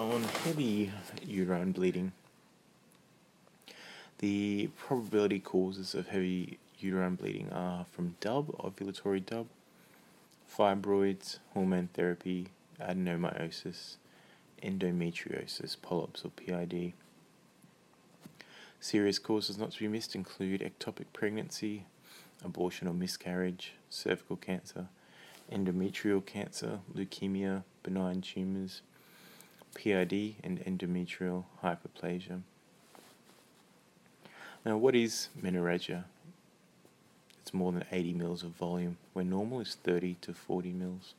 own heavy uterine bleeding. The probability causes of heavy uterine bleeding are from DUB, ovulatory DUB, fibroids, hormone therapy, adenomyosis, endometriosis, polyps or PID. Serious causes not to be missed include ectopic pregnancy, abortion or miscarriage, cervical cancer, endometrial cancer, leukemia, benign tumours, PID and endometrial hyperplasia. Now, what is menorrhagia? It's more than 80 mils of volume, where normal is 30 to 40 mils.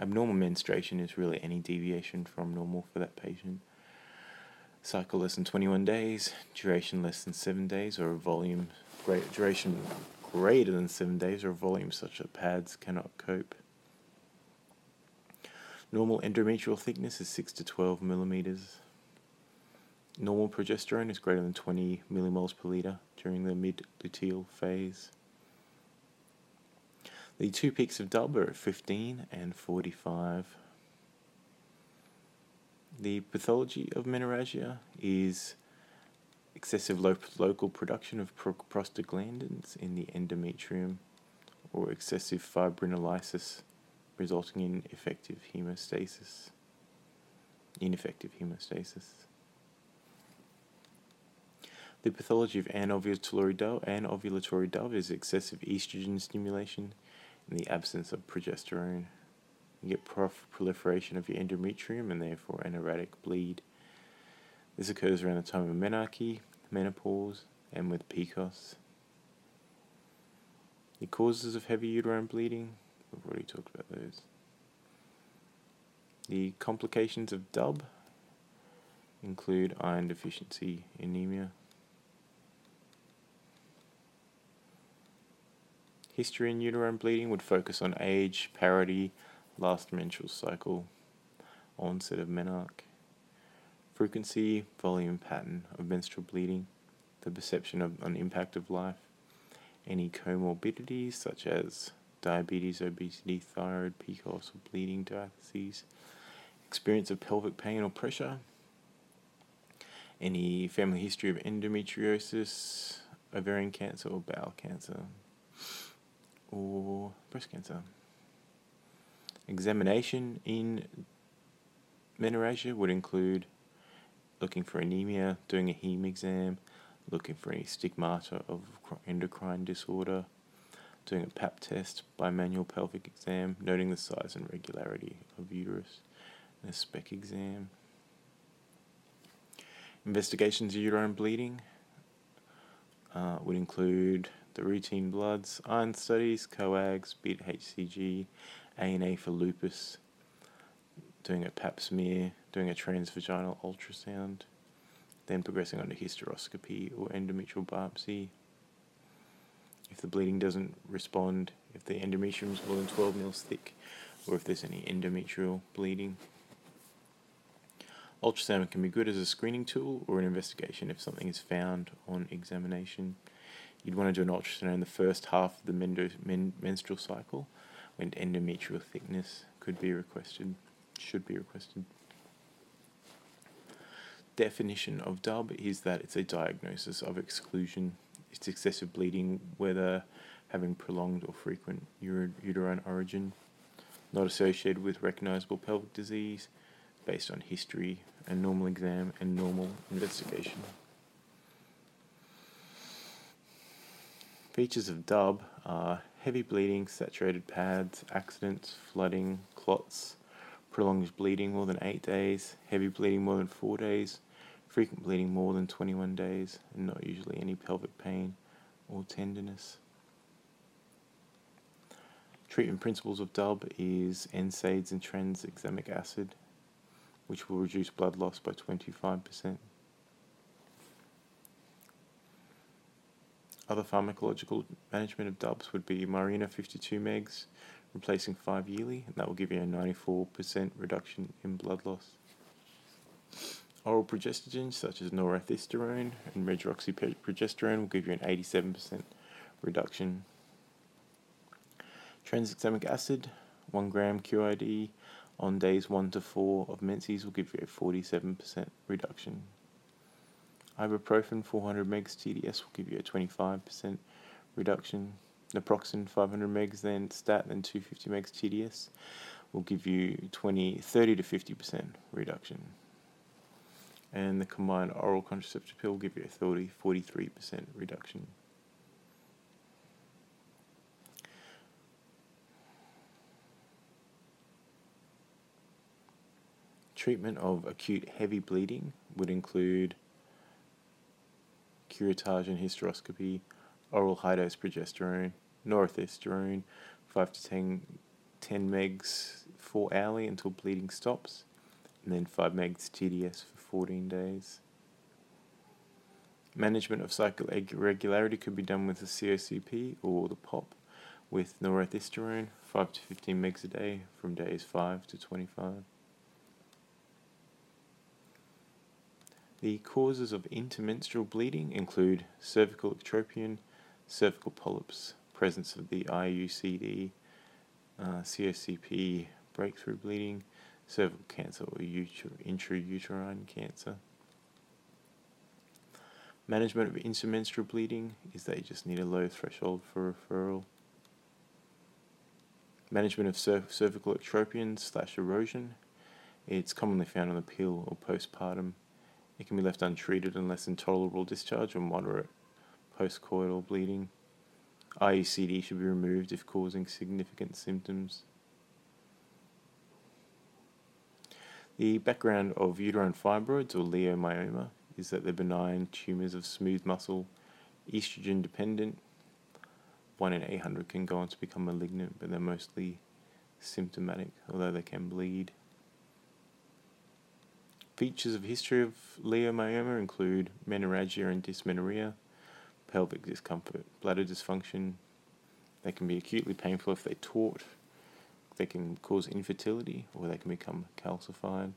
Abnormal menstruation is really any deviation from normal for that patient. Cycle less than 21 days, duration less than 7 days, or a volume duration greater than 7 days, or a volume such that pads cannot cope. Normal endometrial thickness is 6 to 12 millimeters. Normal progesterone is greater than 20 millimoles per liter during the mid-luteal phase. The two peaks of DUB are at 15 and 45. The pathology of menorrhagia is excessive local production of prostaglandins in the endometrium, or excessive fibrinolysis resulting in ineffective hemostasis. The pathology of anovulatory DUB is excessive estrogen stimulation in the absence of progesterone. You get proliferation of your endometrium and therefore an erratic bleed. This occurs around the time of menarche, menopause, and with PCOS. The causes of heavy uterine bleeding, we've already talked about those. The complications of DUB include iron deficiency anemia. History in uterine bleeding would focus on age, parity, last menstrual cycle, onset of menarche, frequency, volume, pattern of menstrual bleeding, the perception of an impact of life, any comorbidities such as diabetes, obesity, thyroid, PCOS or bleeding diatheses, experience of pelvic pain or pressure, any family history of endometriosis, ovarian cancer or bowel cancer, or breast cancer. Examination in menorrhagia would include looking for anemia, doing a heme exam, looking for any stigmata of endocrine disorder, doing a PAP test, bimanual pelvic exam, noting the size and regularity of uterus, and a SPEC exam. Investigations of uterine bleeding would include the routine bloods, iron studies, coags, beta-HCG, ANA for lupus, doing a pap smear, doing a transvaginal ultrasound, then progressing on to hysteroscopy or endometrial biopsy. If the bleeding doesn't respond, if the endometrium is more than 12 mils thick, or if there's any endometrial bleeding. Ultrasound can be good as a screening tool or an investigation if something is found on examination. You'd want to do an ultrasound in the first half of the menstrual cycle, when endometrial thickness should be requested. Definition of DUB is that it's a diagnosis of exclusion. It's excessive bleeding, whether having prolonged or frequent uterine origin, not associated with recognizable pelvic disease, based on history, a normal exam, and normal investigation. Features of DUB are heavy bleeding, saturated pads, accidents, flooding, clots, prolonged bleeding more than 8 days, heavy bleeding more than 4 days, frequent bleeding more than 21 days, and not usually any pelvic pain or tenderness. Treatment principles of DUB is NSAIDs and tranexamic acid, which will reduce blood loss by 25%. Other pharmacological management of DUBs would be Mirena 52 megs, replacing 5 yearly, and that will give you a 94% reduction in blood loss. Oral progestogens such as norethisterone and medroxyprogesterone will give you an 87% reduction. Tranexamic acid, 1 gram QID, on days 1 to 4 of menses will give you a 47% reduction. Ibuprofen 400 mg TDS will give you a 25% reduction. Naproxen 500 mg, then stat, then 250 mg TDS will give you 30 to 50% reduction. And the combined oral contraceptive pill will give you a 43% reduction. Treatment of acute heavy bleeding would include curettage and hysteroscopy, oral high-dose progesterone, norethisterone, 5 to 10 megs 4 hourly until bleeding stops, and then 5 megs TDS for 14 days. Management of cycle irregularity could be done with the COCP or the POP with norethisterone, 5 to 15 megs a day from days 5 to 25. The causes of intermenstrual bleeding include cervical ectropion, cervical polyps, presence of the IUCD, COCP, breakthrough bleeding, cervical cancer or intrauterine cancer. Management of intermenstrual bleeding is they just need a low threshold for referral. Management of cervical ectropion/erosion. It's commonly found on the pill or postpartum. It can be left untreated unless intolerable discharge or moderate postcoital bleeding. IUCD should be removed if causing significant symptoms. The background of uterine fibroids or leiomyoma is that they're benign tumours of smooth muscle, estrogen dependent. 1 in 800 can go on to become malignant, but they're mostly symptomatic, although they can bleed. Features of history of leiomyoma include menorrhagia and dysmenorrhea, pelvic discomfort, bladder dysfunction. They can be acutely painful if they tort. They can cause infertility or they can become calcified.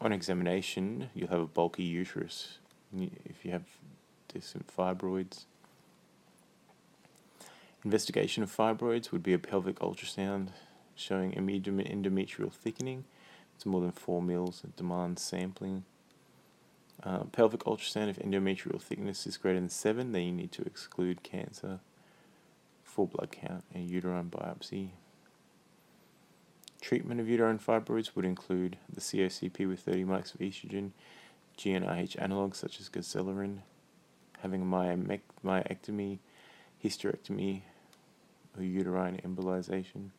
On examination, you'll have a bulky uterus if you have distant fibroids. Investigation of fibroids would be a pelvic ultrasound showing endometrial thickening. It's more than 4 mils. It demands sampling. Pelvic ultrasound, if endometrial thickness is greater than 7, then you need to exclude cancer. Full blood count and uterine biopsy. Treatment of uterine fibroids would include the COCP with 30 micros of estrogen, GnRH analogues such as goserelin, having a myomectomy, hysterectomy, or uterine embolization.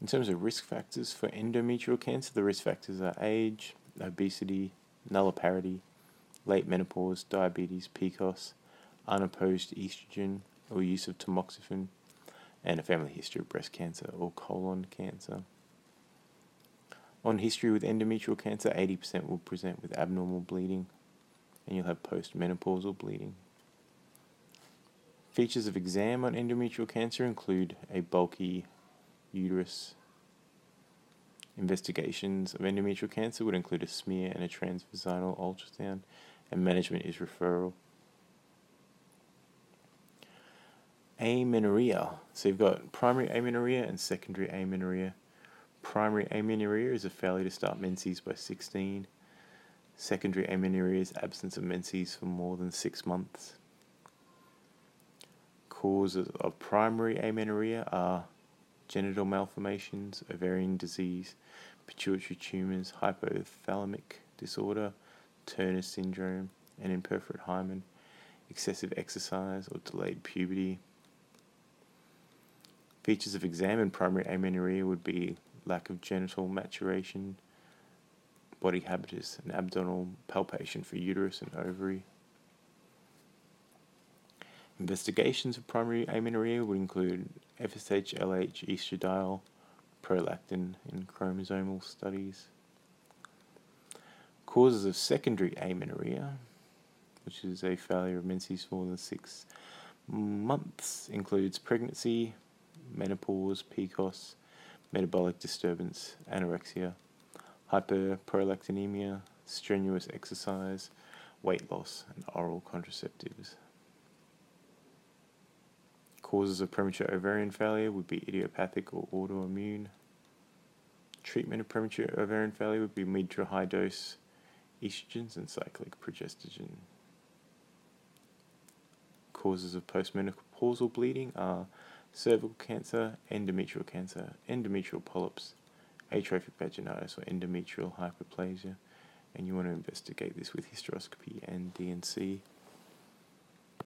In terms of risk factors for endometrial cancer, the risk factors are age, obesity, nulliparity, late menopause, diabetes, PCOS, unopposed estrogen or use of tamoxifen, and a family history of breast cancer or colon cancer. On history with endometrial cancer, 80% will present with abnormal bleeding, and you'll have postmenopausal bleeding. Features of exam on endometrial cancer include a bulky uterus. Investigations of endometrial cancer would include a smear and a transvaginal ultrasound, and management is referral. Amenorrhea. So you've got primary amenorrhea and secondary amenorrhea. Primary amenorrhea is a failure to start menses by 16. Secondary amenorrhea is absence of menses for more than 6 months. Causes of primary amenorrhea are genital malformations, ovarian disease, pituitary tumours, hypothalamic disorder, Turner syndrome, and imperforate hymen, excessive exercise or delayed puberty. Features of exam in primary amenorrhea would be lack of genital maturation, body habitus, and abdominal palpation for uterus and ovary. Investigations of primary amenorrhea would include FSH, LH, estradiol, prolactin, and chromosomal studies. Causes of secondary amenorrhea, which is a failure of menses for more than 6 months, includes pregnancy, menopause, PCOS, metabolic disturbance, anorexia, hyperprolactinemia, strenuous exercise, weight loss, and oral contraceptives. Causes of premature ovarian failure would be idiopathic or autoimmune. Treatment of premature ovarian failure would be mid to high dose estrogens and cyclic progestogen. Causes of postmenopausal bleeding are cervical cancer, endometrial cancer, endometrial polyps, atrophic vaginitis or endometrial hyperplasia, and you want to investigate this with hysteroscopy and D&C.